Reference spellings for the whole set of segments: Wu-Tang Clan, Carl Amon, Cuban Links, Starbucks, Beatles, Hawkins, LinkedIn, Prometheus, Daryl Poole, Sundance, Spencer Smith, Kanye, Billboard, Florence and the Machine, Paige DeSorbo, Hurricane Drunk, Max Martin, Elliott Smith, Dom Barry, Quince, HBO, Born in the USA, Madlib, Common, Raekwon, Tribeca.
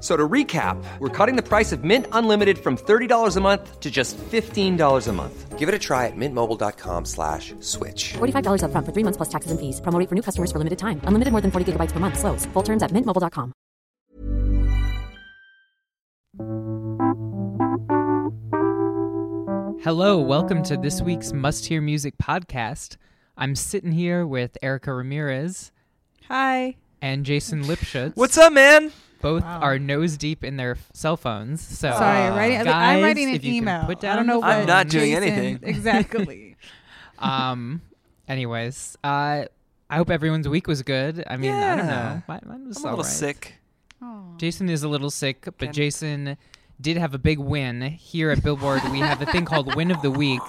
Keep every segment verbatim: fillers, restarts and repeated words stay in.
So to recap, we're cutting the price of Mint Unlimited from thirty dollars a month to just fifteen dollars a month. Give it a try at mint mobile dot com slash switch. forty-five dollars up front for three months plus taxes and fees. Promoting for new customers for limited time. Unlimited more than forty gigabytes per month. Slows full terms at mint mobile dot com. Hello, welcome to this week's Must Hear Music podcast. I'm sitting here with Erica Ramirez. Hi. And Jason Lipschutz. What's up, man? Both wow. are nose deep in their cell phones. So sorry, uh, writing, guys, I'm writing an email. Put down I don't know. I'm not Jason, doing anything. Exactly. um. Anyways, uh, I hope everyone's week was good. I mean, yeah. I don't know. Mine, mine was I'm all a little right. sick. Aww. Jason is a little sick, but Can Jason did have a big win here at Billboard. We have a thing called Win of the Week,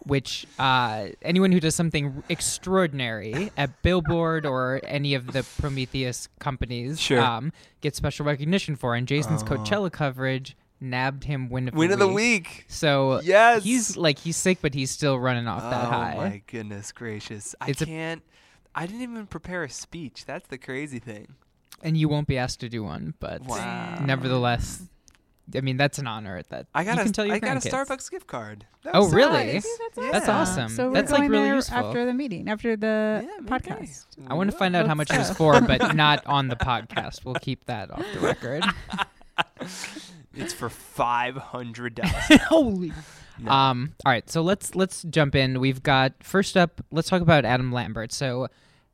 which uh, anyone who does something extraordinary at Billboard or any of the Prometheus companies sure. um, gets special recognition for. And Jason's uh. Coachella coverage nabbed him win of win the of week. Win of the week. So yes. he's like he's sick, but he's still running off oh, that high. Oh my goodness gracious! I it's can't. A, I didn't even prepare a speech. That's the crazy thing. And you won't be asked to do one, but wow. nevertheless. I mean, that's an honor at that. I got, you a, can tell your I got a Starbucks gift card. That oh, really? Nice. That's, yeah. that's awesome. So we're that's going like really there useful. After the meeting, after the yeah, podcast. Okay. I want to find out how much it was for, but not on the podcast. We'll keep that off the record. It's for five hundred dollars. Holy. No. Um. All right. So let's let's jump in. We've got first up. Let's talk about Adam Lambert. So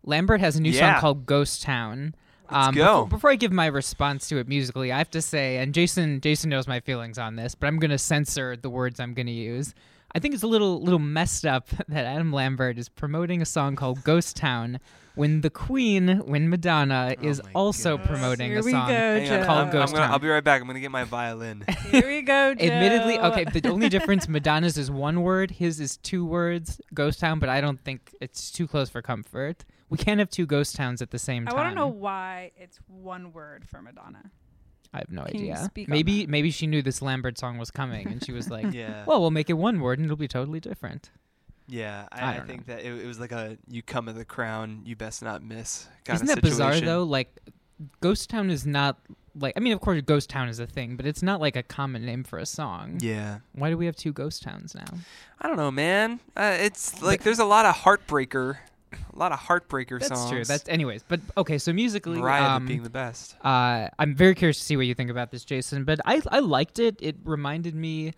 Lambert has a new yeah. song called Ghost Town. Let's um, go. Before, before I give my response to it musically, I have to say, and Jason Jason knows my feelings on this, but I'm going to censor the words I'm going to use. I think it's a little little messed up that Adam Lambert is promoting a song called Ghost Town when the Queen, when Madonna, oh is also goodness. promoting Here a song go, called Ghost gonna, Town. I'll be right back. I'm going to get my violin. Here we go, Joe. Admittedly, okay, the only difference, Madonna's is one word, his is two words, Ghost Town, but I don't think it's too close for comfort. We can't have two ghost towns at the same time. I want to know why it's one word for Madonna. I have no Can idea. Maybe maybe she knew this Lambert song was coming, and she was like, yeah. well, we'll make it one word, and it'll be totally different. Yeah, I, I, I think know. that it, it was like a you come at the crown, you best not miss kind Isn't of situation. Isn't that bizarre, though? Like, Ghost Town is not, like, I mean, of course, Ghost Town is a thing, but it's not, like, a common name for a song. Yeah. Why do we have two ghost towns now? I don't know, man. Uh, it's, like, there's a lot of heartbreaker A lot of heartbreaker That's songs. That's true. That's anyways. But okay, so musically, Mariah um, being the best. Uh, I'm very curious to see what you think about this, Jason. But I, I liked it. It reminded me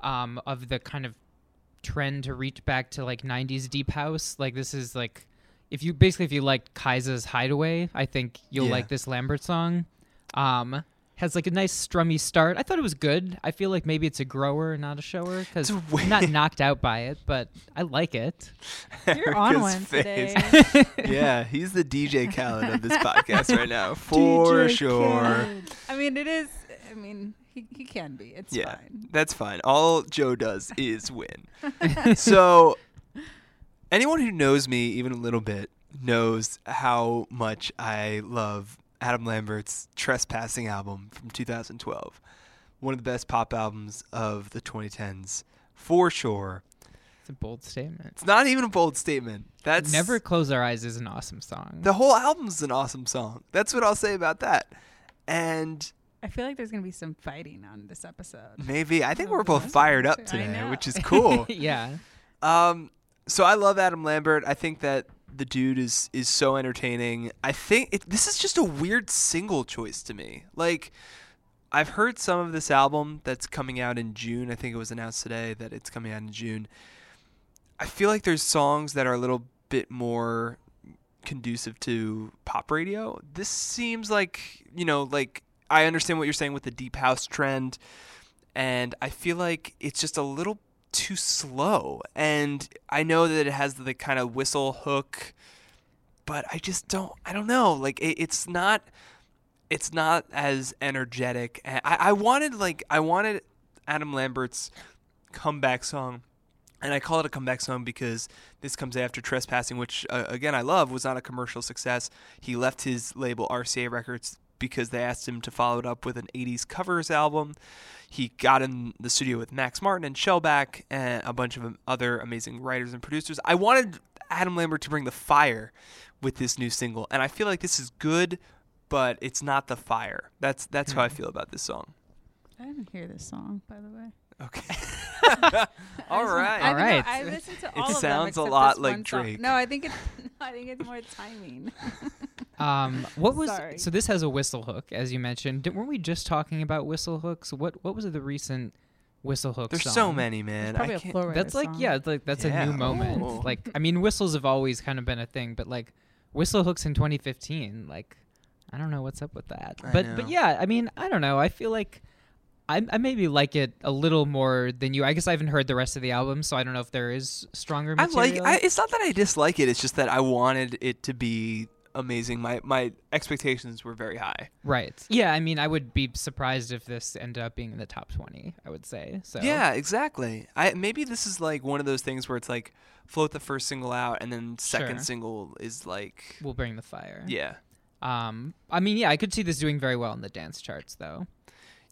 um, of the kind of trend to reach back to like nineties deep house. Like this is like if you basically if you liked Kaiser's Hideaway, I think you'll yeah. like this Lambert song. Um, has like a nice strummy start. I thought it was good. I feel like maybe it's a grower, not a shower, because I'm not knocked out by it, but I like it. You're on one today. Yeah, he's the D J Khaled of this podcast right now, for D J sure. Khaled. I mean, it is. I mean, he he can be. It's yeah, fine. That's fine. All Joe does is win. So anyone who knows me even a little bit knows how much I love Adam Lambert's Trespassing album from two thousand twelve. One of the best pop albums of the twenty tens, for sure. It's a bold statement. It's not even a bold statement. That's Never Close Our Eyes is an awesome song. The whole album's an awesome song. That's what I'll say about that. And I feel like there's going to be some fighting on this episode. Maybe. I think we're both fired up today, which is cool. Yeah. Um. So I love Adam Lambert. I think that the dude is, is so entertaining. I think it, this is just a weird single choice to me. Like, I've heard some of this album that's coming out in June. I think it was announced today that it's coming out in June. I feel like there's songs that are a little bit more conducive to pop radio. This seems like, you know, like I understand what you're saying with the deep house trend, and I feel like it's just a little too slow. And I know that it has the kind of whistle hook, but I just don't, I don't know. Like it, it's not, it's not as energetic. I, I wanted like, I wanted Adam Lambert's comeback song. And I call it a comeback song because this comes after Trespassing, which, uh, again, I love, was not a commercial success. He left his label, R C A Records, because they asked him to follow it up with an eighties covers album. He got in the studio with Max Martin and Shellback and a bunch of other amazing writers and producers. I wanted Adam Lambert to bring the fire with this new single, and I feel like this is good, but it's not the fire. That's, that's mm-hmm. how I feel about this song. I didn't hear this song, by the way. Okay. all right. I, all right. I listened to all it of them. It sounds a lot like Drake. Song. No, I think it's no, I think it's more timing. um, what was Sorry. So? This has a whistle hook, as you mentioned. Did, weren't we just talking about whistle hooks? What What was the recent whistle hook? There's song? so many, man. Probably I can't, a Florida that's song. like yeah, it's like that's yeah. a new moment. Ooh. Like I mean, whistles have always kind of been a thing, but like whistle hooks in twenty fifteen, like I don't know what's up with that. I but know. but yeah, I mean, I don't know. I feel like. I, I maybe like it a little more than you. I guess I haven't heard the rest of the album, so I don't know if there is stronger material. I like. I, it's not that I dislike it. It's just that I wanted it to be amazing. My my expectations were very high. Right. Yeah. I mean, I would be surprised if this ended up being in the top twenty. I would say. So. Yeah. Exactly. I maybe this is like one of those things where it's like float the first single out, and then second sure. single is like we'll bring the fire. Yeah. Um. I mean, yeah. I could see this doing very well in the dance charts, though.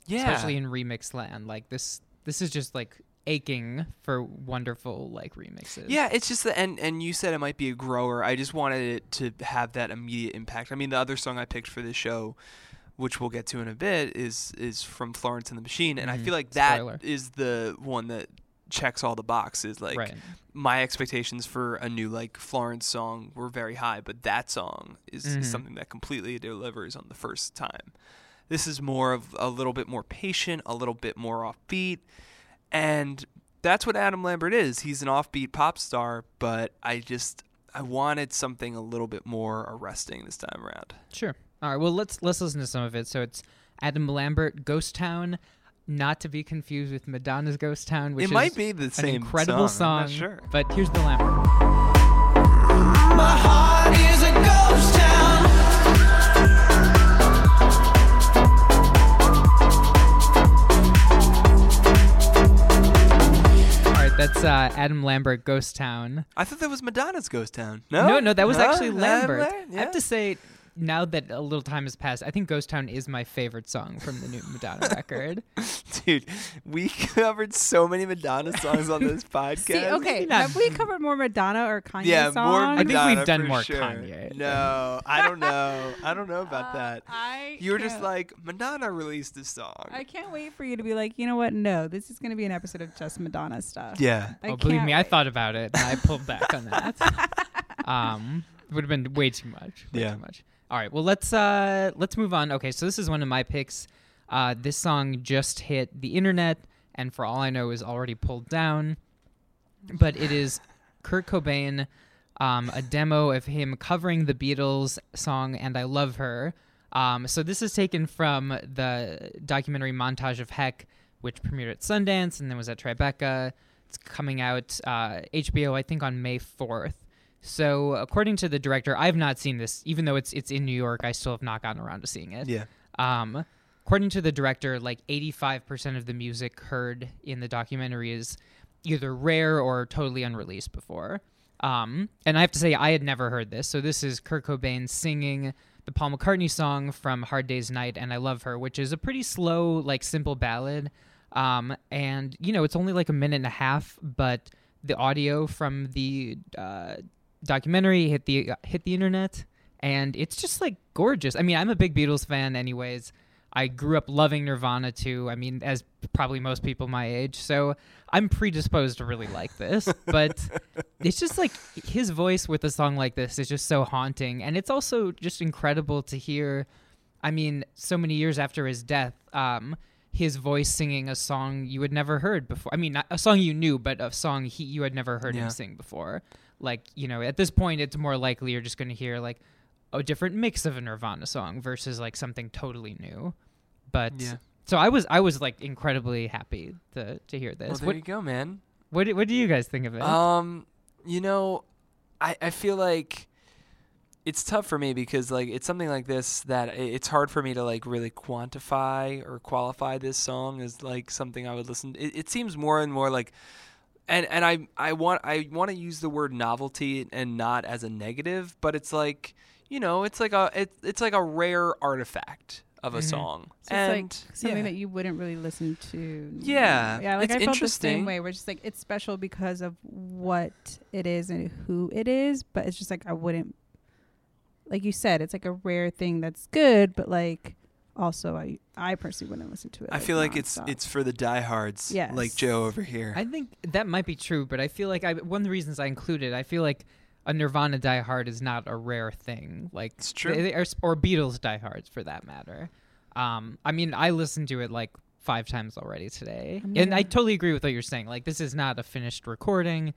Yeah. Especially in remix land. Like this this is just like aching for wonderful like remixes. Yeah, it's just the and, and you said it might be a grower. I just wanted it to have that immediate impact. I mean, the other song I picked for this show, which we'll get to in a bit, is is from Florence and the Machine, and mm-hmm. I feel like that Spoiler. is the one that checks all the boxes. Like right. my expectations for a new like Florence song were very high, but that song is, mm-hmm. is something that completely delivers on the first time. This is more of a little bit more patient, a little bit more offbeat, and that's what Adam Lambert is. He's an offbeat pop star, but I just I wanted something a little bit more arresting this time around. Sure. All right. Well, let's let's listen to some of it. So it's Adam Lambert, Ghost Town, not to be confused with Madonna's Ghost Town, which it might is be the same an incredible song. song I'm not sure. But here's the Lambert. My heart is a ghost town. That's uh, Adam Lambert, Ghost Town. I thought that was Madonna's Ghost Town. No, no, no that was no, actually Lambert. Lambert yeah. I have to say, now that a little time has passed, I think Ghost Town is my favorite song from the new Madonna record. Dude, we covered so many Madonna songs on this podcast. See, okay, yeah. have we covered more Madonna or Kanye yeah, songs? Yeah, more Madonna, I think we've done more sure. Kanye. No, I don't know. I don't know about uh, that. I you were can't. just like, Madonna released this song. I can't wait for you to be like, you know what? No, this is going to be an episode of just Madonna stuff. Yeah. I oh, believe me, wait. I thought about it, and I pulled back on that. Um, it would have been way too much. Way yeah. too much. All right, well, let's uh, let's move on. Okay, so this is one of my picks. Uh, this song just hit the internet, and for all I know, is already pulled down. But it is Kurt Cobain, um, a demo of him covering the Beatles song, And I Love Her. Um, so this is taken from the documentary Montage of Heck, which premiered at Sundance and then was at Tribeca. It's coming out uh, H B O, I think, on May fourth. So according to the director, I've not seen this, even though it's it's in New York, I still have not gotten around to seeing it. Yeah. Um, according to the director, like eighty-five percent of the music heard in the documentary is either rare or totally unreleased before. Um, and I have to say, I had never heard this. So this is Kurt Cobain singing the Paul McCartney song from Hard Day's Night, And I Love Her, which is a pretty slow, like simple ballad. Um, and, you know, it's only like a minute and a half, but the audio from the... Uh, documentary hit the uh, hit the internet, and it's just like gorgeous. I mean, I'm a big Beatles fan anyways. I grew up loving Nirvana too. I mean, as probably most people my age, so I'm predisposed to really like this. But it's just like his voice with a song like this is just so haunting, and it's also just incredible to hear. I mean, so many years after his death, um, his voice singing a song you had never heard before. I mean, not a song you knew, but a song he you had never heard yeah. him sing before. like, you know, at this point, it's more likely you're just going to hear like a different mix of a Nirvana song versus like something totally new. But yeah. so I was, I was like incredibly happy to to hear this. Well, there what, you go, man. What do, what do you guys think of it? Um, you know, I, I feel like it's tough for me because like it's something like this that it's hard for me to like really quantify or qualify this song as like something I would listen to. It, it seems more and more like, and and I I want I want to use the word novelty and not as a negative, but it's like, you know, it's like a it, it's like a rare artifact of a mm-hmm. song. So and it's like something yeah. that you wouldn't really listen to. Yeah. Yeah, like it's I felt interesting. The same way. We're just like, it's special because of what it is and who it is, but it's just like I wouldn't, like you said, it's like a rare thing that's good, but like also I I personally wouldn't listen to it. I like feel like nonstop. it's it's for the diehards, yes. like Joe over here. I think that might be true, but I feel like I one of the reasons I included, I feel like a Nirvana diehard is not a rare thing, like it's true, they, they are, or Beatles diehards for that matter. Um, I mean, I listened to it like five times already today, I mean, and I totally agree with what you're saying. Like, this is not a finished recording,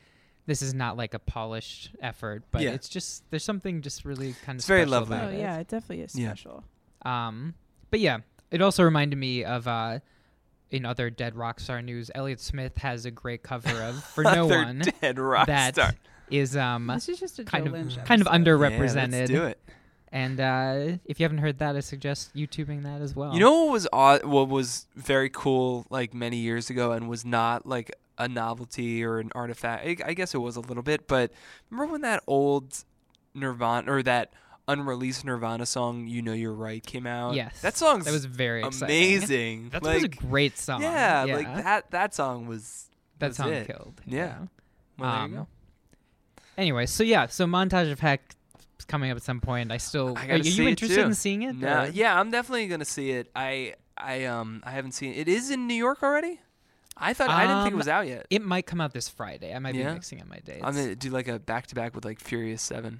this is not like a polished effort, but yeah. it's just there's something just really kind of it's special very lovely. About oh, it. Yeah, it definitely is special. Yeah. Um, but yeah, it also reminded me of. Uh, In other Dead Rockstar news, Elliott Smith has a great cover of "For No One" Dead Rockstar. That is um this is just a kind of Lynch kind episode. Of underrepresented. Yeah, let's do it. And uh, if you haven't heard that, I suggest YouTubing that as well. You know what was odd, what was very cool, like many years ago, and was not like a novelty or an artifact. I guess it was a little bit, but remember when that old Nirvana or that. Unreleased Nirvana song "You Know You're Right" came out. Yes, that song that was very exciting. Amazing. That like, was a great song. Yeah, yeah, like that. That song was that was song it. Killed. Yeah. yeah. Well, um, there you go. Anyway, so yeah, so Montage of Heck is coming up at some point. I still. I are you interested in seeing it? No. Or? Yeah, I'm definitely gonna see it. I I um I haven't seen it. It is in New York already. I thought um, I didn't think it was out yet. It might come out this Friday. I might yeah. be mixing up my dates. I'm gonna do like a back to back with like Furious Seven.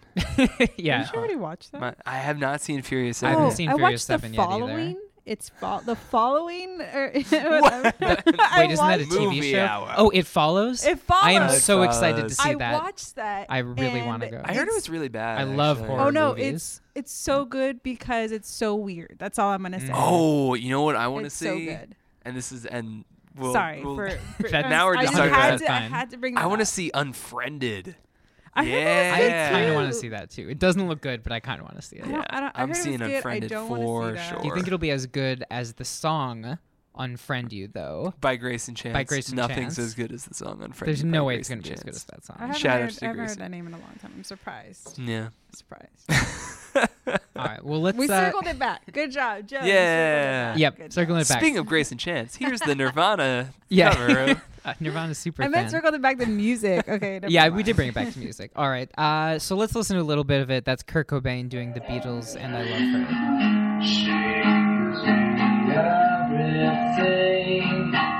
yeah, did you already watch that? My, I have not seen Furious Seven. I haven't seen I Furious Seven the yet following. Either. It's fo- the following. Or Wait, isn't that a T V show? Hour. Oh, it follows. It follows. I am it so follows. excited to see I that. I watched that. I really want to go. I heard it was really bad. I love actually. horror movies. Oh no, movies. it's it's so good because it's so weird. That's all I'm gonna say. Oh, you know what I want to see? So good. And this is and. We'll, Sorry we'll for, for now we're just I talking about to, I had to bring. I want to see Unfriended. I yeah, I kind of want to see that too. It doesn't look good, but I kind of want to see it. I don't, I don't, I'm I seeing Unfriended I don't for sure. Do you think it'll be as good as the song "Unfriend You" though? By Grace and Chance. By Grace and Nothing's Chance. Nothing's as good as the song "Unfriend." There's no way Grace it's gonna be Chance. As good as that song. I haven't Shout heard, I've heard that name in a long time. I'm surprised. Yeah, I'm surprised. All right. Well, let's. We uh, circled it back. Good job, Joe. Yeah. Yep. Good circling job. It back. Speaking of Grace and Chance, here's the Nirvana yeah. cover. uh, Nirvana super. I meant circled it back to music. Okay. Yeah, mind. We did bring it back to music. All right. Uh, so let's listen to a little bit of it. That's Kurt Cobain doing the Beatles, and I love her. She gives me everything.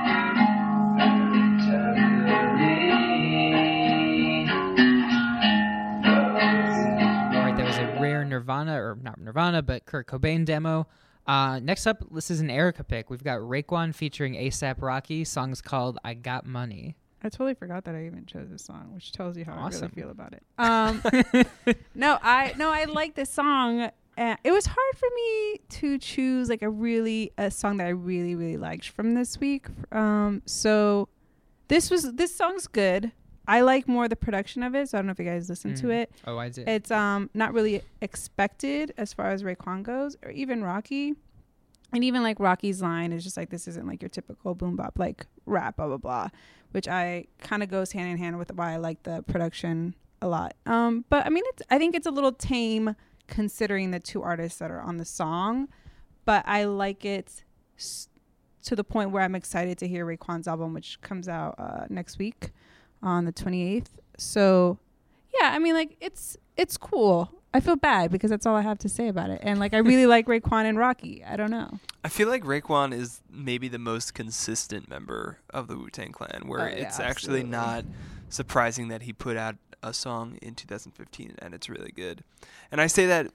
Nirvana, or not Nirvana, but Kurt Cobain demo. Uh, next up, this is an Erica pick. We've got Raekwon featuring A$AP Rocky. Song's called "I Got Money." I totally forgot that I even chose this song, which tells you how awesome. I really feel about it. Um, no, I no, I like this song. Uh, it was hard for me to choose like a really a song that I really really liked from this week. Um, so this was this song's good. I like more the production of it, so I don't know if you guys listened mm. to it. Oh, I did. It's um not really expected as far as Raekwon goes, or even Rocky. And even like Rocky's line is just like, this isn't like your typical boom bop, like rap, blah, blah, blah, which I kind of goes hand in hand with why I like the production a lot. Um, But I mean, it's, I think it's a little tame considering the two artists that are on the song, but I like it s- to the point where I'm excited to hear Raekwon's album, which comes out uh, next week. On the twenty-eighth. So yeah, I mean like it's it's cool. I feel bad because that's all I have to say about it. And like I really like Raekwon and Rocky. I don't know. I feel like Raekwon is maybe the most consistent member of the Wu-Tang Clan, where oh, yeah, it's absolutely. actually not surprising that he put out a song in two thousand fifteen and it's really good. And I say that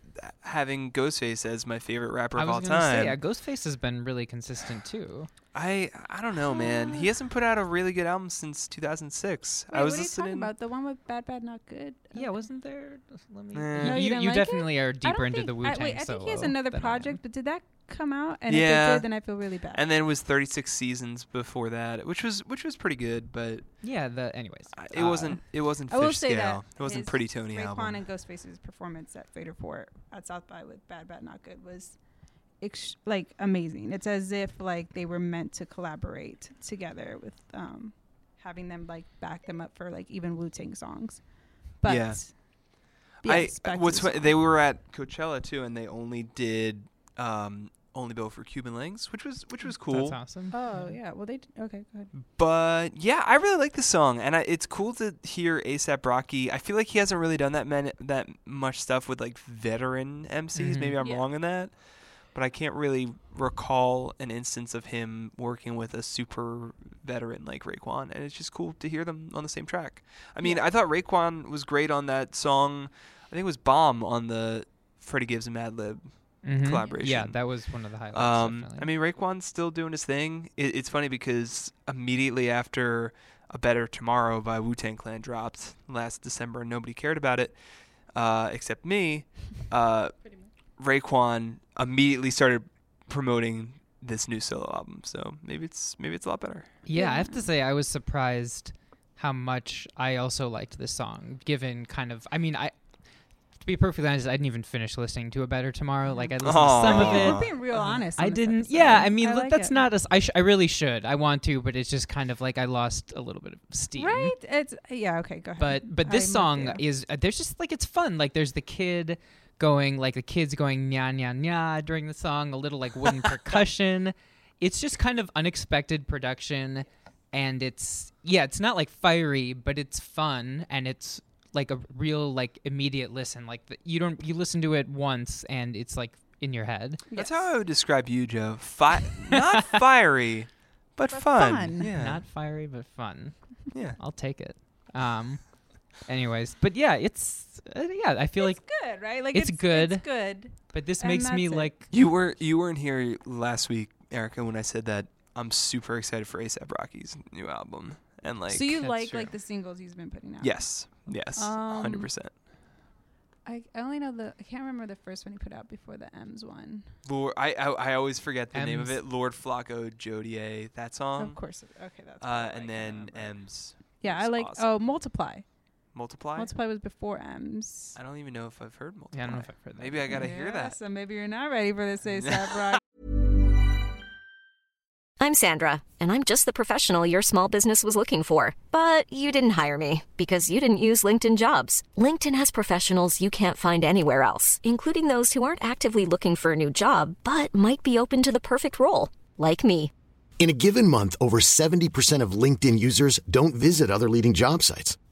having Ghostface as my favorite rapper of all time. I was gonna say, yeah, Ghostface has been really consistent too. I I don't know, man. He hasn't put out a really good album since two thousand six. Wait, I was what are you listening talking about? The one with Bad Bad Not Good? Okay. Yeah, wasn't there? Let me. Eh. No, you you, you like definitely it? Are deeper into think, the Wu-Tang. I, wait, I think he has another project, but did that come out? And yeah. If it did, then I feel really bad. And then it was thirty-six Seasons before that, which was which was pretty good, but yeah. The anyways, uh, it wasn't it wasn't I fish will say scale. That it wasn't Pretty Tony Raekwon album. Raekwon and Ghostface's performance at Vader Fort at South by with Bad Bad Not Good was. Ex- like amazing. It's as if like they were meant to collaborate together with um having them like back them up for like even Wu-Tang songs. But yeah, I what's what, they were at Coachella too, and they only did um only bill for Cuban Links, which was which was cool. That's awesome. Oh yeah. Well they d- okay. Go ahead. But yeah, I really like the song, and I, it's cool to hear A$AP Rocky. I feel like he hasn't really done that man that much stuff with like veteran M Cs. Mm-hmm. Maybe I'm yeah. wrong in that. But I can't really recall an instance of him working with a super veteran like Raekwon. And it's just cool to hear them on the same track. I mean, yeah. I thought Raekwon was great on that song. I think it was Bomb on the Freddie Gibbs and Madlib mm-hmm. collaboration. Yeah, that was one of the highlights. Um, I mean, Raekwon's still doing his thing. It, it's funny because immediately after A Better Tomorrow by Wu-Tang Clan dropped last December, and nobody cared about it uh, except me. Uh, Pretty much. Raekwon immediately started promoting this new solo album, so maybe it's maybe it's a lot better. Yeah, yeah, I have to say I was surprised how much I also liked this song, given kind of, I mean, I to be perfectly honest, I didn't even finish listening to A Better Tomorrow. Like, I listened Aww. To some of it. We're being real honest. I didn't, episode. Yeah, I mean, I like that's it. Not, a, I, sh- I really should. I want to, but it's just kind of like I lost a little bit of steam. Right? It's yeah, okay, go ahead. But, but this I song is, uh, there's just, like, it's fun. Like, there's the kid... going like the kids going nya nya nya during the song, a little like wooden percussion. It's just kind of unexpected production, and it's yeah, it's not like fiery, but it's fun, and it's like a real like immediate listen. Like the, you don't you listen to it once and it's like in your head. That's yes. how I would describe you, Joe. Fi- not fiery, but, but fun. fun. Yeah. Not fiery, but fun. Yeah, I'll take it. Um. Anyways, but yeah, it's uh, yeah. I feel it's like it's good, right? Like it's, it's good, it's good. But this and makes me it. Like you were you weren't here last week, Erica, when I said that I'm super excited for A$AP Rocky's new album, and like so you like true. Like the singles he's been putting out. Yes, yes, hundred um, percent. I I only know the I can't remember the first one he put out before the M's one. Lord, I I, I always forget the M's. Name of it. Lord Flacco, Jodier, that song. Of course, okay, that's. Uh, and like then M's. Yeah, I like awesome. Oh Multiply. Multiply? Multiply was before M's. I don't even know if I've heard Multiply. Yeah, I don't know if I've heard that. Maybe I gotta yeah, hear that. So maybe you're not ready for this A$AP Rocky. I'm Sandra, and I'm just the professional your small business was looking for. But you didn't hire me because you didn't use LinkedIn Jobs. LinkedIn has professionals you can't find anywhere else, including those who aren't actively looking for a new job, but might be open to the perfect role, like me. In a given month, over seventy percent of LinkedIn users don't visit other leading job sites.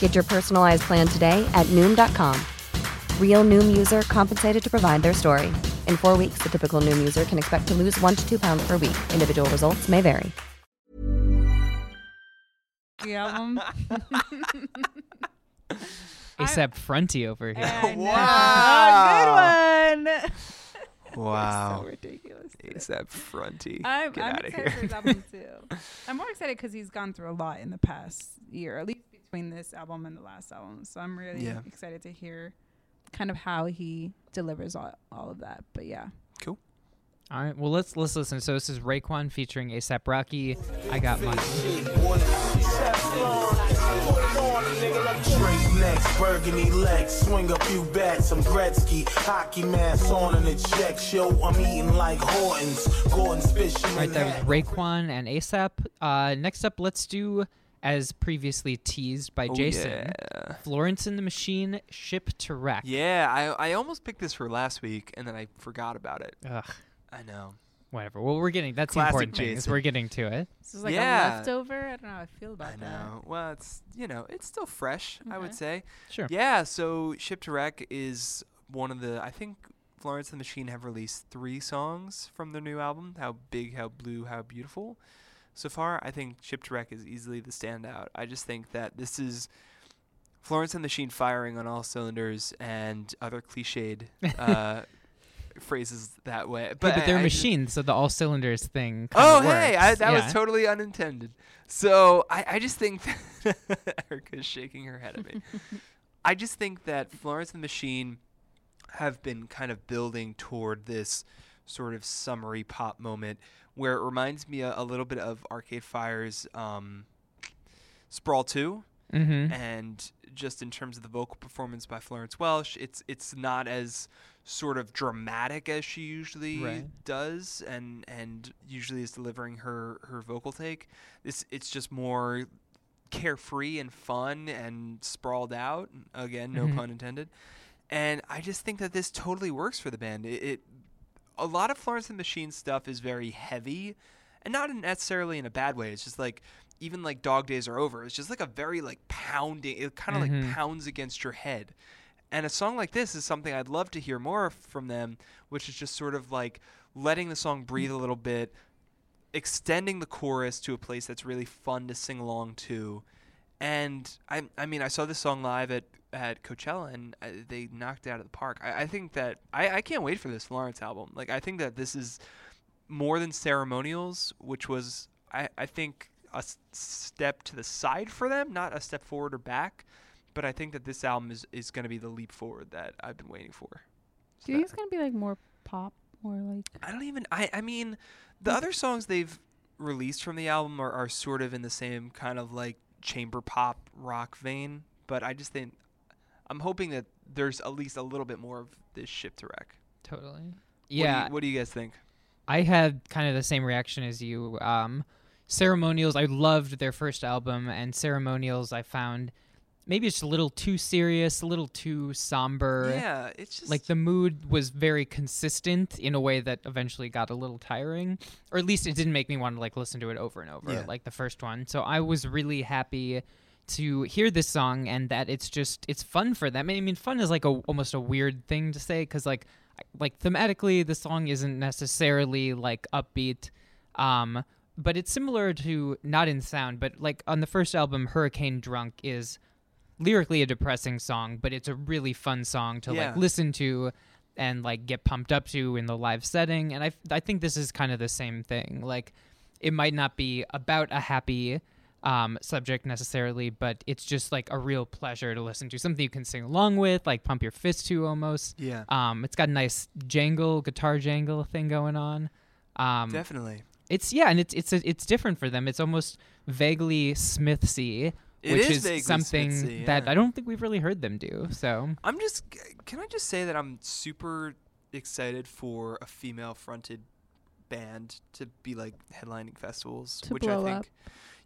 Get your personalized plan today at noom dot com. Real Noom user compensated to provide their story. In four weeks, the typical Noom user can expect to lose one to two pounds per week. Individual results may vary. The album. A$AP Fronty over here. And wow. Good one. Wow. So ridiculous. A$AP Fronty. I'm, Get I'm out of here. For his album too. I'm more excited because he's gone through a lot in the past year, at least between this album and the last album. So I'm really yeah. excited to hear kind of how he delivers all, all of that. But yeah. Cool. All right. Well, let's let's listen. So this is Raekwon featuring A$AP Rocky. I Got Money. Straight next, burgundy legs, swing a few bats, some Gretzky, hockey mask on and a check show. I'm eating like Hortons, Gordon's fish. All right, that was Raekwon and A$AP. Uh, next up, let's do, as previously teased by oh, Jason, yeah. Florence and the Machine, Ship to Wreck. Yeah, I, I almost picked this for last week, and then I forgot about it. Ugh. I know. Whatever. Well, we're getting, that's Classic the important Jason. thing is we're getting to it. This is like yeah. a leftover. I don't know how I feel about I that. I know. Well, it's, you know, it's still fresh, okay. I would say. Sure. Yeah. So Ship to Wreck is one of the, I think Florence and the Machine have released three songs from their new album, How Big, How Blue, How Beautiful. So far, I think Ship to Wreck is easily the standout. I just think that this is Florence and the Machine firing on all cylinders and other cliched uh phrases that way, but, yeah, but they're I, machines, so the all cylinders thing. Oh, works. hey, I, that yeah. was totally unintended. So I, I just think that Erica's shaking her head at me. I just think that Florence and the Machine have been kind of building toward this sort of summery pop moment, where it reminds me a, a little bit of Arcade Fire's um, Sprawl two, mm-hmm. and just in terms of the vocal performance by Florence Welsh, it's it's not as sort of dramatic as she usually right. does and and usually is delivering her her vocal take. It's it's just more carefree and fun and sprawled out, again, no mm-hmm. pun intended. And I just think that this totally works for the band. It, it a lot of Florence and the Machine stuff is very heavy, and not necessarily in a bad way. It's just like, even like Dog Days Are Over, it's just like a very like pounding, it kind of mm-hmm. like pounds against your head. And a song like this is something I'd love to hear more from them, which is just sort of like letting the song breathe a little bit, extending the chorus to a place that's really fun to sing along to. And I I mean, I saw this song live at, at Coachella, and I, they knocked it out of the park. I, I think that I, I can't wait for this Florence album. Like, I think that this is more than Ceremonials, which was, I, I think, a step to the side for them, not a step forward or back. But I think that this album is, is going to be the leap forward that I've been waiting for. So do you think it's going to be like more pop, more like? I don't even. I I mean, the other songs they've released from the album are, are sort of in the same kind of like chamber pop rock vein. But I just think, I'm hoping that there's at least a little bit more of this Ship to Wreck. Totally. Yeah. What do you, what do you guys think? I had kind of the same reaction as you. Um, Ceremonials. I loved their first album, and Ceremonials I found, maybe it's a little too serious, a little too somber. Yeah, it's just... Like, the mood was very consistent in a way that eventually got a little tiring. Or at least it didn't make me want to, like, listen to it over and over, yeah. like the first one. So I was really happy to hear this song, and that it's just... It's fun for them. I mean, fun is, like, a, almost a weird thing to say, because, like, like, thematically, the song isn't necessarily, like, upbeat. Um, but it's similar to... Not in sound, but, like, on the first album, Hurricane Drunk is... lyrically a depressing song, but it's a really fun song to yeah. like listen to and like get pumped up to in the live setting. And I, I think this is kind of the same thing. Like, it might not be about a happy um, subject necessarily, but it's just like a real pleasure to listen to, something you can sing along with, like pump your fist to almost. Yeah. Um, it's got a nice jangle, guitar jangle thing going on. Um, Definitely. It's yeah. And it's, it's, a, it's different for them. It's almost vaguely Smithsy, It which is, is something Smithy, that yeah. I don't think we've really heard them do. So I'm just, can I just say that I'm super excited for a female-fronted band to be like headlining festivals, to which blow I think, up.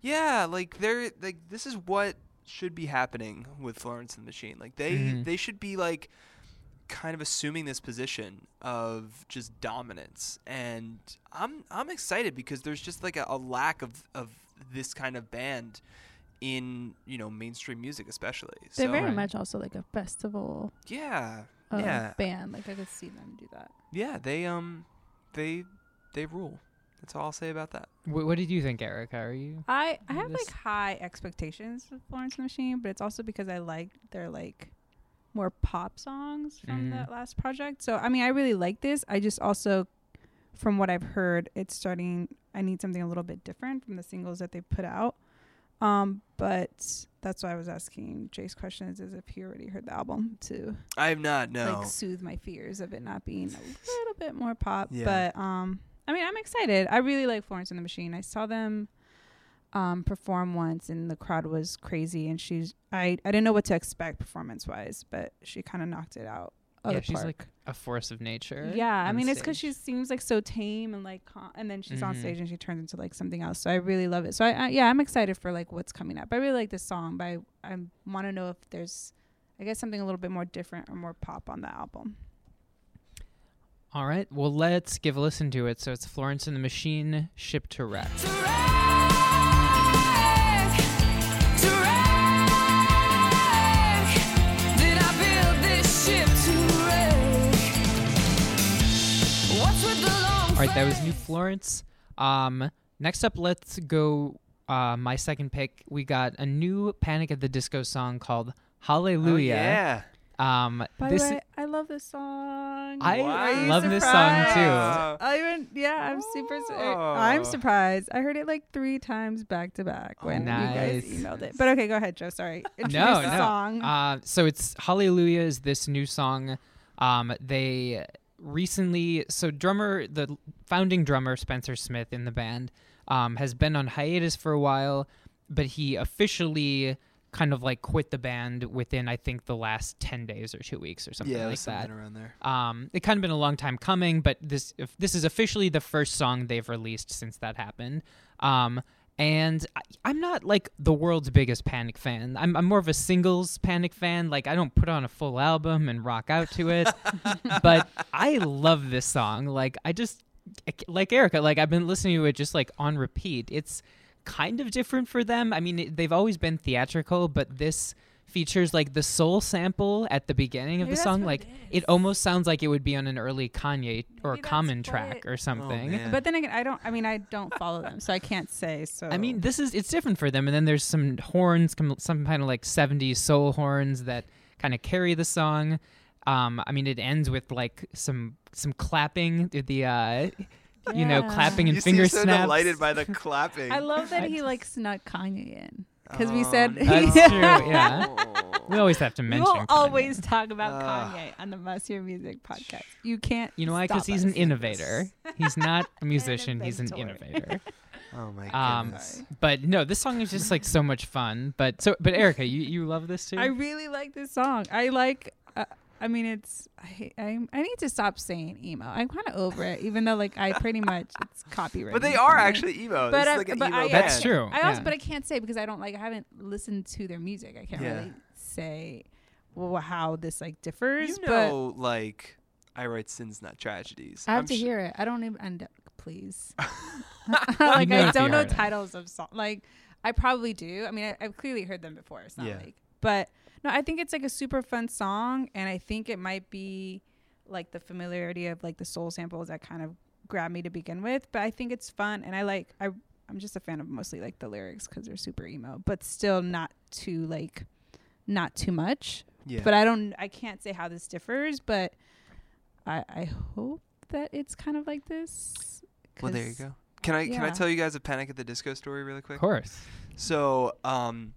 yeah, like they're like this is what should be happening with Florence and the Machine. Like they mm. they should be like kind of assuming this position of just dominance, and I'm I'm excited because there's just like a, a lack of of this kind of band in, you know, mainstream music especially. They're so very right. much also like a festival yeah um, yeah band. Like, I could see them do that. Yeah, they um they they rule. That's all I'll say about that. Wh- what did you think, Erica? Are you I, I have this? Like high expectations for Florence and the Machine, but it's also because I like their like more pop songs from mm. that last project. So I mean, I really like this. I just also, from what I've heard, it's starting, I need something a little bit different from the singles that they put out. Um, but that's why I was asking Jay's question, is, is if he already heard the album to I have not, no. like soothe my fears of it not being a little bit more pop. Yeah. But um I mean, I'm excited. I really like Florence and the Machine. I saw them um perform once, and the crowd was crazy, and she's I, I didn't know what to expect performance wise, but she kinda knocked it out. Yeah, she's park. like a force of nature. Yeah, I mean, stage. it's because she seems like so tame and like, con- and then she's mm-hmm. on stage and she turns into like something else. So I really love it. So I, I yeah, I'm excited for like what's coming up. I really like this song, but I, I want to know if there's, I guess, something a little bit more different or more pop on the album. All right, well, let's give a listen to it. So it's Florence and the Machine, Ship to Wreck. To wreck, to wreck. Did I build this ship to wreck? What's with the long... All right, that was new Florence. Um, next up, let's go... Uh, my second pick, we got a new Panic! At the Disco song called Hallelujah. Oh, yeah. Um, By this the way, I love this song. I, I love surprised. This song too. I even, yeah, I'm oh. super. Su- I'm surprised. I heard it like three times back to back when oh, nice. you guys emailed it. But okay, go ahead, Joe. Sorry. Introduce no, the no. song. Uh, so it's Hallelujah is this new song. Um, they recently, so drummer, the founding drummer Spencer Smith in the band, um, has been on hiatus for a while, but he officially kind of like quit the band within, I think, the last ten days or two weeks or something yeah, like something that. Around there. Um, it kind of been a long time coming, but this if, this is officially the first song they've released since that happened. Um, and I, I'm not like the world's biggest Panic fan. I'm, I'm more of a singles Panic fan. Like I don't put on a full album and rock out to it, but I love this song. Like I just, like Erica, like I've been listening to it just like on repeat. It's kind of different for them. I mean, it, they've always been theatrical, but this features like the soul sample at the beginning of Maybe the song. Like it, it almost sounds like it would be on an early Kanye or Maybe Common track or something. Oh, but then again, I don't, I mean, I don't follow them, so I can't say. So I mean, this is, it's different for them. And then there's some horns, some kind of like seventies soul horns that kind of carry the song. Um, I mean, it ends with like some, some clapping. The, uh, You yeah. know, clapping and you finger so snaps. He's so delighted by the clapping. I love that he like snuck Kanye in because oh, we said no. that's true. Yeah, we always have to mention. We'll Kanye. always talk about uh, Kanye on the Must Hear Music podcast. You can't. You know why? Because he's an innovator. He's not a musician. He's an innovator. Oh my goodness! Um, but no, this song is just like so much fun. But so, but Erica, you you love this too? I really like this song. I like. Uh, I mean, it's, I, I I need to stop saying emo. I'm kind of over it, even though, like, I pretty much, it's copyrighted. But they are actually emo. But, I, like but emo I, that's true. I also, yeah. But I can't say because I don't, like, I haven't listened to their music. I can't yeah. really say well, how this, like, differs. You know, but like, I write Sins, Not Tragedies. I have I'm to sh- hear it. I don't even, end up, please. like, I don't know titles of songs. Like, I probably do. I mean, I, I've clearly heard them before. It's not yeah. like, but... No, I think it's like a super fun song, and I think it might be like the familiarity of like the soul samples that kind of grabbed me to begin with. But I think it's fun, and I like I I'm just a fan of mostly like the lyrics because they're super emo, but still not too like not too much. Yeah. But I don't I can't say how this differs, but I I hope that it's kind of like this. Well, there you go. Can I yeah. can I tell you guys a Panic! At the Disco story really quick? Of course. So um.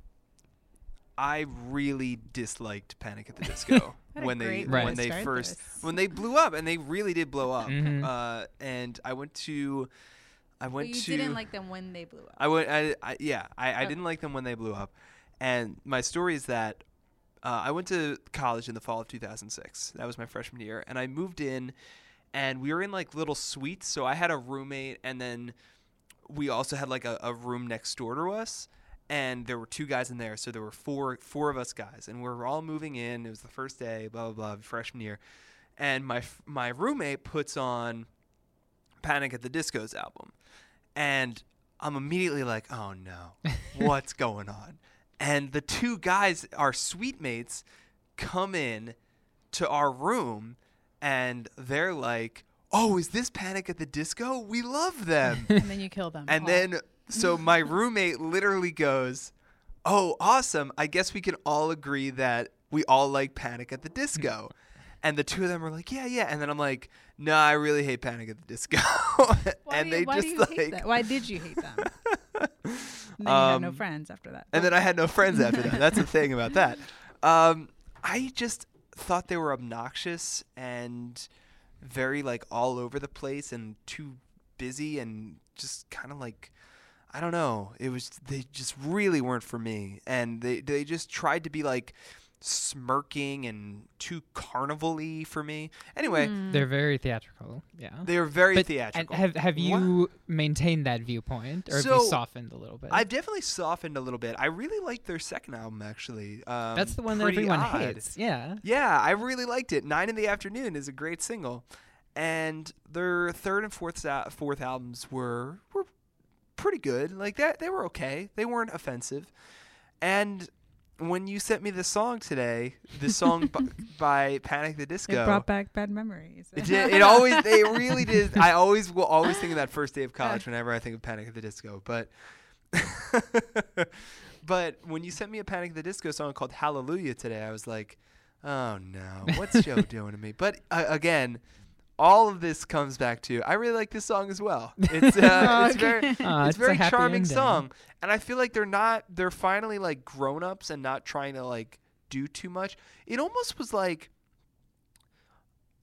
I really disliked Panic! At the Disco when they right. when they first this. when they blew up, and they really did blow up. Mm-hmm. Uh, and I went to I went well, you to you didn't like them when they blew up. I went I, I yeah, I, I oh. didn't like them when they blew up. And my story is that uh, I went to college in the fall of two thousand six. That was my freshman year, and I moved in, and we were in like little suites, so I had a roommate, and then we also had like a, a room next door to us. And there were two guys in there, so there were four four of us guys, and we were all moving in. It was the first day, blah blah blah, freshman year. And my my roommate puts on Panic! At the Disco's album, and I'm immediately like, oh no, what's going on? And the two guys, our suite mates, come in to our room, and they're like, oh, is this Panic! At the Disco? We love them. And then you kill them. And oh. then. So my roommate literally goes, oh, awesome. I guess we can all agree that we all like Panic! At the Disco. And the two of them were like, yeah, yeah. And then I'm like, no, nah, I really hate Panic! At the Disco. and you, they why just do you like, hate that? Why did you hate them? and then um, you had no friends after that. And then I had no friends after that. That's the thing about that. Um, I just thought they were obnoxious and very like all over the place and too busy and just kind of like, I don't know. It was they just really weren't for me, and they they just tried to be like smirking and too carnival-y for me. Anyway, mm. they're very theatrical. Yeah, they're very but theatrical. Have Have you what? maintained that viewpoint, or so have you softened a little bit? I've definitely softened a little bit. I really liked their second album, actually. Um, That's the one that everyone odd. hates. Yeah, yeah, I really liked it. Nine in the Afternoon is a great single, And their third and fourth fourth albums were were pretty good. Like that, they were okay. They weren't offensive. And when you sent me this song today, this song b- by Panic! At the Disco, it brought back bad memories. It did. It always. It really did. I always will always think of that first day of college whenever I think of Panic! At the Disco. But. But when you sent me a Panic! At the Disco song called Hallelujah today, I was like, oh no, what's Joe doing to me? But uh, again, all of this comes back to, I really like this song as well. It's, uh, it's very, uh, it's it's very charming ending. Song. And I feel like they're not, they're finally like grown-ups and not trying to like do too much. It almost was like,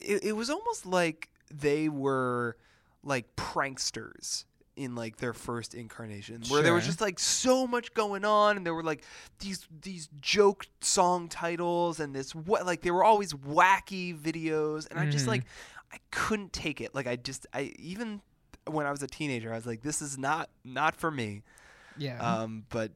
it, it was almost like they were like pranksters in like their first incarnation, sure. where there was just like so much going on, and there were like these these joke song titles and this what like they were always wacky videos, and mm. I just like I couldn't take it. Like I just I even when I was a teenager, I was like, this is not not for me. Yeah. Um. But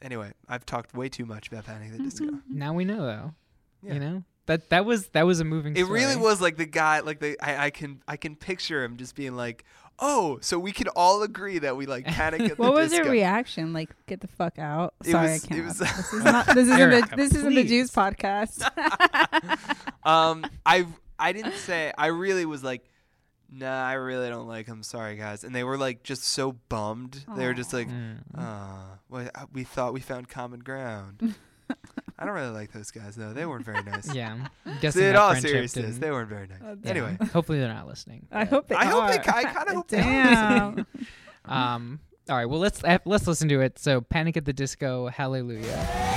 anyway, I've talked way too much about Panic! At the Disco. Now we know though. Yeah. You know. That that was that was a moving story. It really was like the guy like the I, I can I can picture him just being like, oh, so we could all agree that we like Panic! At the Disco. What was your reaction? Like, get the fuck out. It Sorry, was, I can't. Was, this is not this isn't Erica, the this please. isn't the Jews podcast. um I I didn't say I really was like, nah, I really don't like him. Sorry, guys. And they were like just so bummed. Aww. They were just like, mm. oh, well, we thought we found common ground. I don't really like those guys, though. They weren't very nice. Yeah. I'm guessing in all seriousness, they weren't very nice. Uh, yeah. Anyway. Hopefully they're not listening. I hope they I are. Hope they, I kind of hope Damn. they are. um, all right. Well, let's let's listen to it. So Panic! At the Disco, Hallelujah.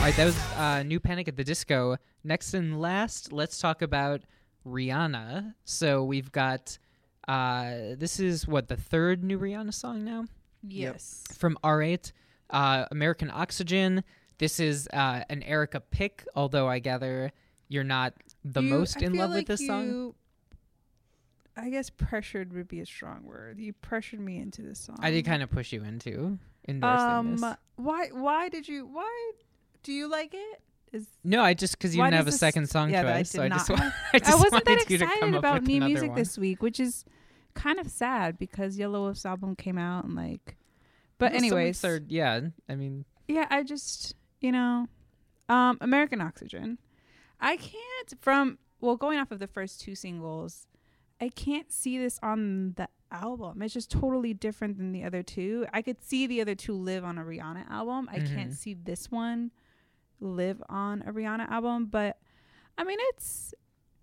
All right, that was uh, New Panic! At the Disco. Next and last, let's talk about Rihanna. So we've got, uh, this is, what, the third new Rihanna song now? Yes. Yep. From R eight, uh, American Oxygen. This is uh, an Erica pick, although I gather you're not the you, most I in love like with this you, song. I guess pressured would be a strong word. You pressured me into this song. I did kind of push you into endorsing um, this. Why, why did you, why... Do you like it? Is no, I just because you didn't have a second song yeah, choice, I so I just, wa- I just I wasn't that excited about new music one. This week, which is kind of sad because Yellow Wolf's album came out and like. But anyways, third, yeah, I mean, yeah, I just you know, um, American Oxygen. I can't from well going off of the first two singles, I can't see this on the album. It's just totally different than the other two. I could see the other two live on a Rihanna album. I mm-hmm. can't see this one live on a Rihanna album, but I mean it's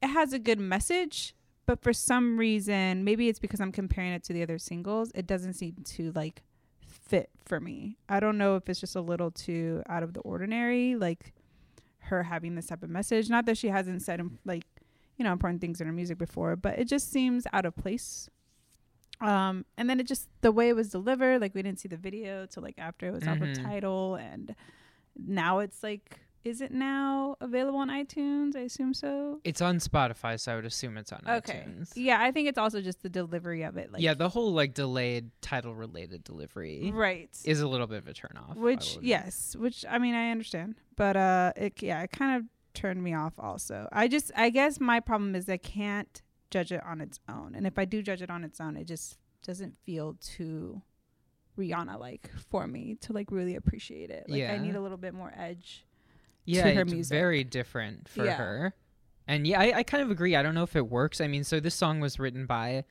it has a good message, but for some reason, maybe it's because I'm comparing it to the other singles, it doesn't seem to like fit for me. I don't know if it's just a little too out of the ordinary, like her having this type of message. Not that she hasn't said like, you know, important things in her music before, but it just seems out of place. Um, and then it just the way it was delivered, like we didn't see the video till like after it was mm-hmm. off the title, and now it's like, is it now available on iTunes? I assume so. It's on Spotify, so I would assume it's on okay. iTunes. Yeah, I think it's also just the delivery of it. Like, yeah, the whole like delayed title-related delivery, right, is a little bit of a turnoff. Which yes, which I mean I understand, but uh, it yeah, it kind of turned me off. Also, I just I guess my problem is I can't judge it on its own, and if I do judge it on its own, it just doesn't feel too Rihanna like for me to like really appreciate it. Like yeah. I need a little bit more edge yeah, to her it's music. Very different for yeah. her. And yeah, I, I kind of agree. I don't know if it works. I mean, so this song was written by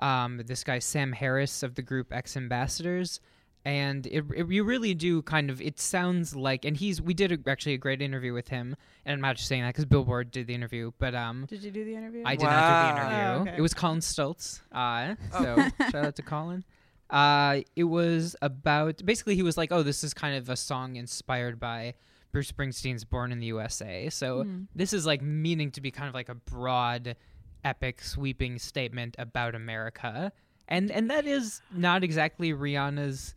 um, this guy Sam Harris of the group Ex Ambassadors, and it, it you really do kind of it sounds like. And he's we did a, actually a great interview with him, and I'm not just saying that because Billboard did the interview. But um, did you do the interview? I did wow. not do the interview. Oh, okay. It was Colin Stultz. Uh, oh. So shout out to Colin. Uh, it was about, basically he was like, oh, this is kind of a song inspired by Bruce Springsteen's Born in the U S A. So mm. this is like meaning to be kind of like a broad, epic, sweeping statement about America. And, and that is not exactly Rihanna's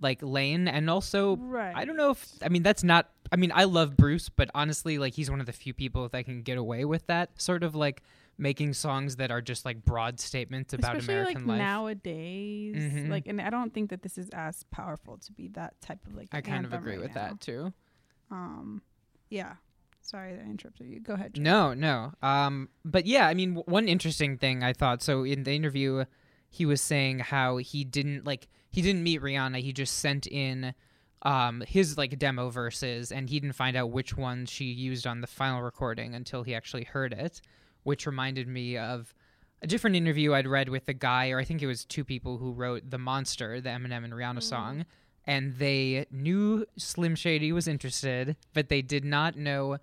like lane. And also, right. I don't know if, I mean, that's not I mean, I love Bruce, but honestly, like, he's one of the few people that can get away with that sort of, like, making songs that are just, like, broad statements about Especially, American like, life. Nowadays. Mm-hmm. Like, and I don't think that this is as powerful to be that type of, like, I kind of agree right with now. that, too. Um, yeah. Sorry that I interrupted you. Go ahead, Joe. No, no. Um, but, yeah, I mean, w- one interesting thing I thought, so in the interview, he was saying how he didn't, like, he didn't meet Rihanna. He just sent in um, his, like, demo verses, and he didn't find out which ones she used on the final recording until he actually heard it, which reminded me of a different interview I'd read with a guy, or I think it was two people who wrote The Monster, the Eminem and Rihanna mm. song, and they knew Slim Shady was interested, but they did not know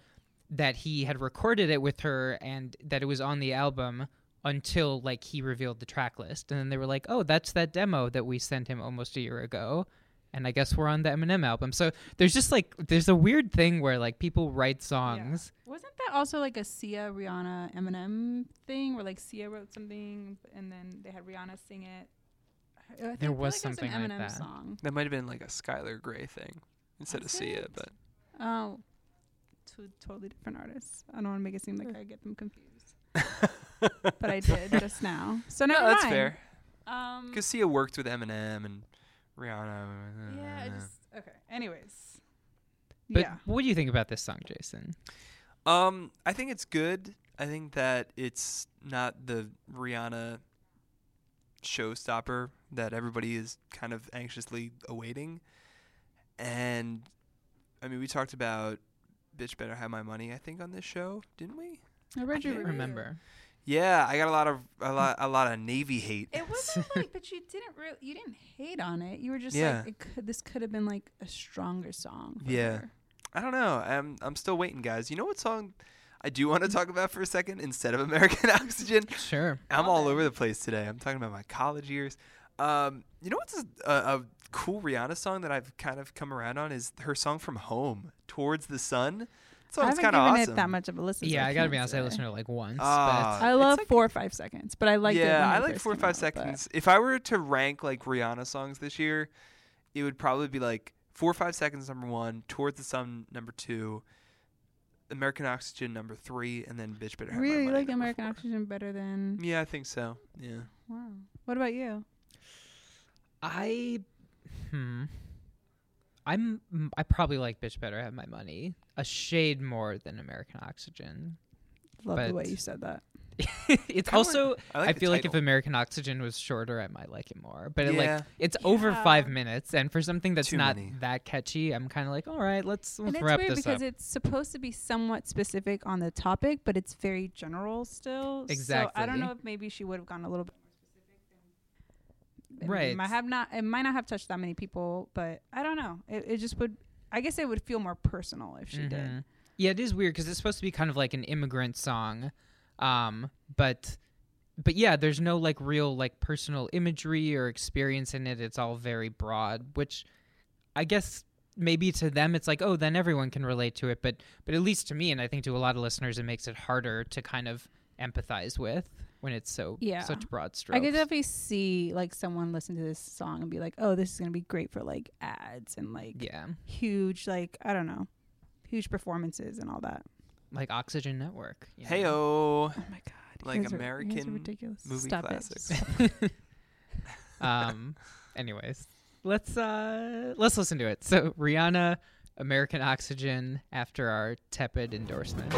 that he had recorded it with her and that it was on the album until, like, he revealed the track list. And then they were like, oh, that's that demo that we sent him almost a year ago, and I guess we're on the Eminem album. So there's just, like, there's a weird thing where, like, people write songs. Yeah. Wasn't that also, like, a Sia, Rihanna, Eminem thing where, like, Sia wrote something and then they had Rihanna sing it? I there was like something was like that. Song. That might have been, like, a Skylar Grey thing instead That's of Sia, it? but... Oh, two totally different artists. I don't want to make it seem like I get them confused. But I did just now. So no, that's mind. fair. Because um, Sia worked with Eminem and Rihanna. Yeah, I just... Okay, anyways. But yeah. What do you think about this song, Jason? Um, I think it's good. I think that it's not the Rihanna showstopper that everybody is kind of anxiously awaiting. And, I mean, we talked about Bitch Better Have My Money, I think, on this show, didn't we? I read you remember. Yeah, I got a lot of a lot a lot of Navy hate. It wasn't like, but you didn't really you didn't hate on it. You were just yeah. like, it could, this could have been like a stronger song. Yeah, her. I don't know. I'm I'm still waiting, guys. You know what song I do want to talk about for a second instead of American Oxygen? Sure. I'm all over the place today. I'm talking about my college years. Um, you know what's a, a, a cool Rihanna song that I've kind of come around on is her song from Home, Towards the Sun. So I it's haven't given awesome. it that much of a listen. Yeah, I, I gotta be honest, say. I listened to it like once. Uh, but I love like four or five seconds, but I like yeah, it. Yeah, I like four or five out, seconds. If I were to rank like Rihanna songs this year, it would probably be like Four or Five Seconds number one, Towards the Sun number two, American Oxygen number three, and then Bitch Better Have really, My Money. Really like American four. Oxygen better than? Yeah, I think so. Yeah. Wow. What about you? I, hmm. I'm I probably like Bitch Better Have My Money a shade more than American Oxygen. Love but the way you said that. It's I also like, I, like I feel title. like if American Oxygen was shorter, I might like it more. But yeah. it like it's yeah. over five minutes, and for something that's Too not many. that catchy, I'm kind of like, all right, let's, let's wrap this up. And it's weird because it's supposed to be somewhat specific on the topic, but it's very general still. Exactly. So I don't know if maybe she would have gone a little bit. It right. Might have not, it might not have touched that many people, but I don't know. It, it just would, I guess it would feel more personal if she mm-hmm. did. Yeah, it is weird because it's supposed to be kind of like an immigrant song. Um, but, but yeah, there's no like real like personal imagery or experience in it. It's all very broad, which I guess maybe to them it's like, oh, then everyone can relate to it. But, but at least to me, and I think to a lot of listeners, it makes it harder to kind of empathize with. When it's so yeah. such broad strokes. I could definitely see like someone listen to this song and be like, oh, this is going to be great for like ads and like yeah. huge, like, I don't know, huge performances and all that. Like Oxygen Network. You know? Hey-o. Oh my God. Like guys American are, ridiculous. movie Stop classics. um, anyways, let's, uh, let's listen to it. So Rihanna, American Oxygen after our tepid endorsement.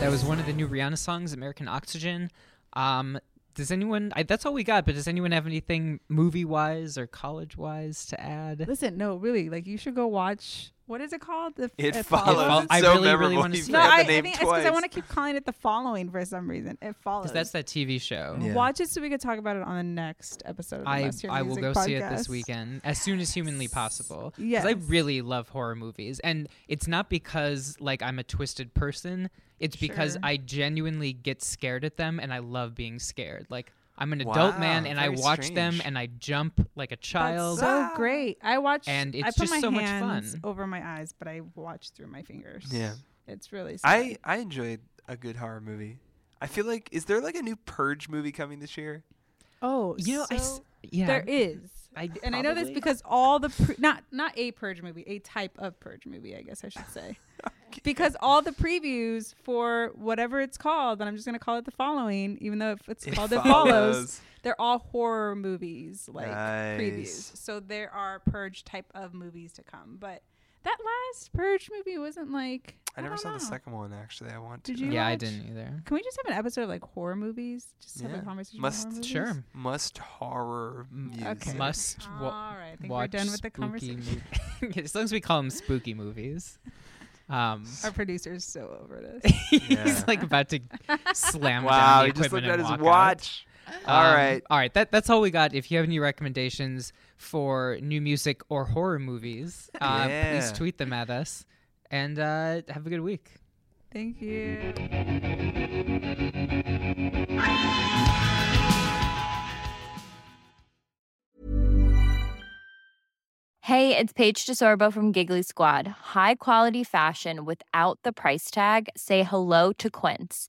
That was one of the new Rihanna songs, American Oxygen. Um, does anyone... I, that's all we got, but does anyone have anything movie-wise or college-wise to add? Listen, no, really. Like, you should go watch... What is it called? The f- it, it Follows. follows. It's I so really, memorable. Really want to see no, I, I think it's because I want to keep calling it The Following for some reason. It Follows. Because that's that T V show. Yeah. Watch it so we could talk about it on the next episode of the I, Last Year I Music will go podcast. see it this weekend as soon as humanly possible. Yes. Because I really love horror movies. And it's not because, like, I'm a twisted person. It's sure. because I genuinely get scared at them, and I love being scared. Like, I'm an wow, adult man, and I watch strange. them, and I jump like a child. That's so wow. great. I watch, and it's I put just my so much fun over my eyes, but I watch through my fingers. Yeah, it's really. Scary. I I enjoyed a good horror movie. I feel like, is there like a new Purge movie coming this year? Oh, you know, so I s- yeah, there is. I d- and probably. I know this because all the pre- not not a Purge movie, a type of Purge movie, I guess I should say, okay. Because all the previews for whatever it's called, and I'm just gonna call it The Following, even though if it's it called follows. It Follows, they're all horror movies, like nice. Previews. So there are Purge type of movies to come, but. That last Purge movie wasn't like... I, I never saw know. the second one, actually. I want to. Did you yeah, watch? I didn't either. Can we just have an episode of like horror movies? Just yeah. have a conversation about horror movies? Sure. Must horror music. Okay. Must wa- All right. I think we're done with the conversation. As long as we call them spooky movies. Um, Our producer's so over this. Yeah. He's like about to slam wow, down the equipment and walk out. Wow, he just looked at his watch. Out. Um, all right. All right. That, that's all we got. If you have any recommendations for new music or horror movies, uh, yeah. please tweet them at us. And uh, have a good week. Thank you. Hey, it's Paige DeSorbo from Giggly Squad. High quality fashion without the price tag. Say hello to Quince.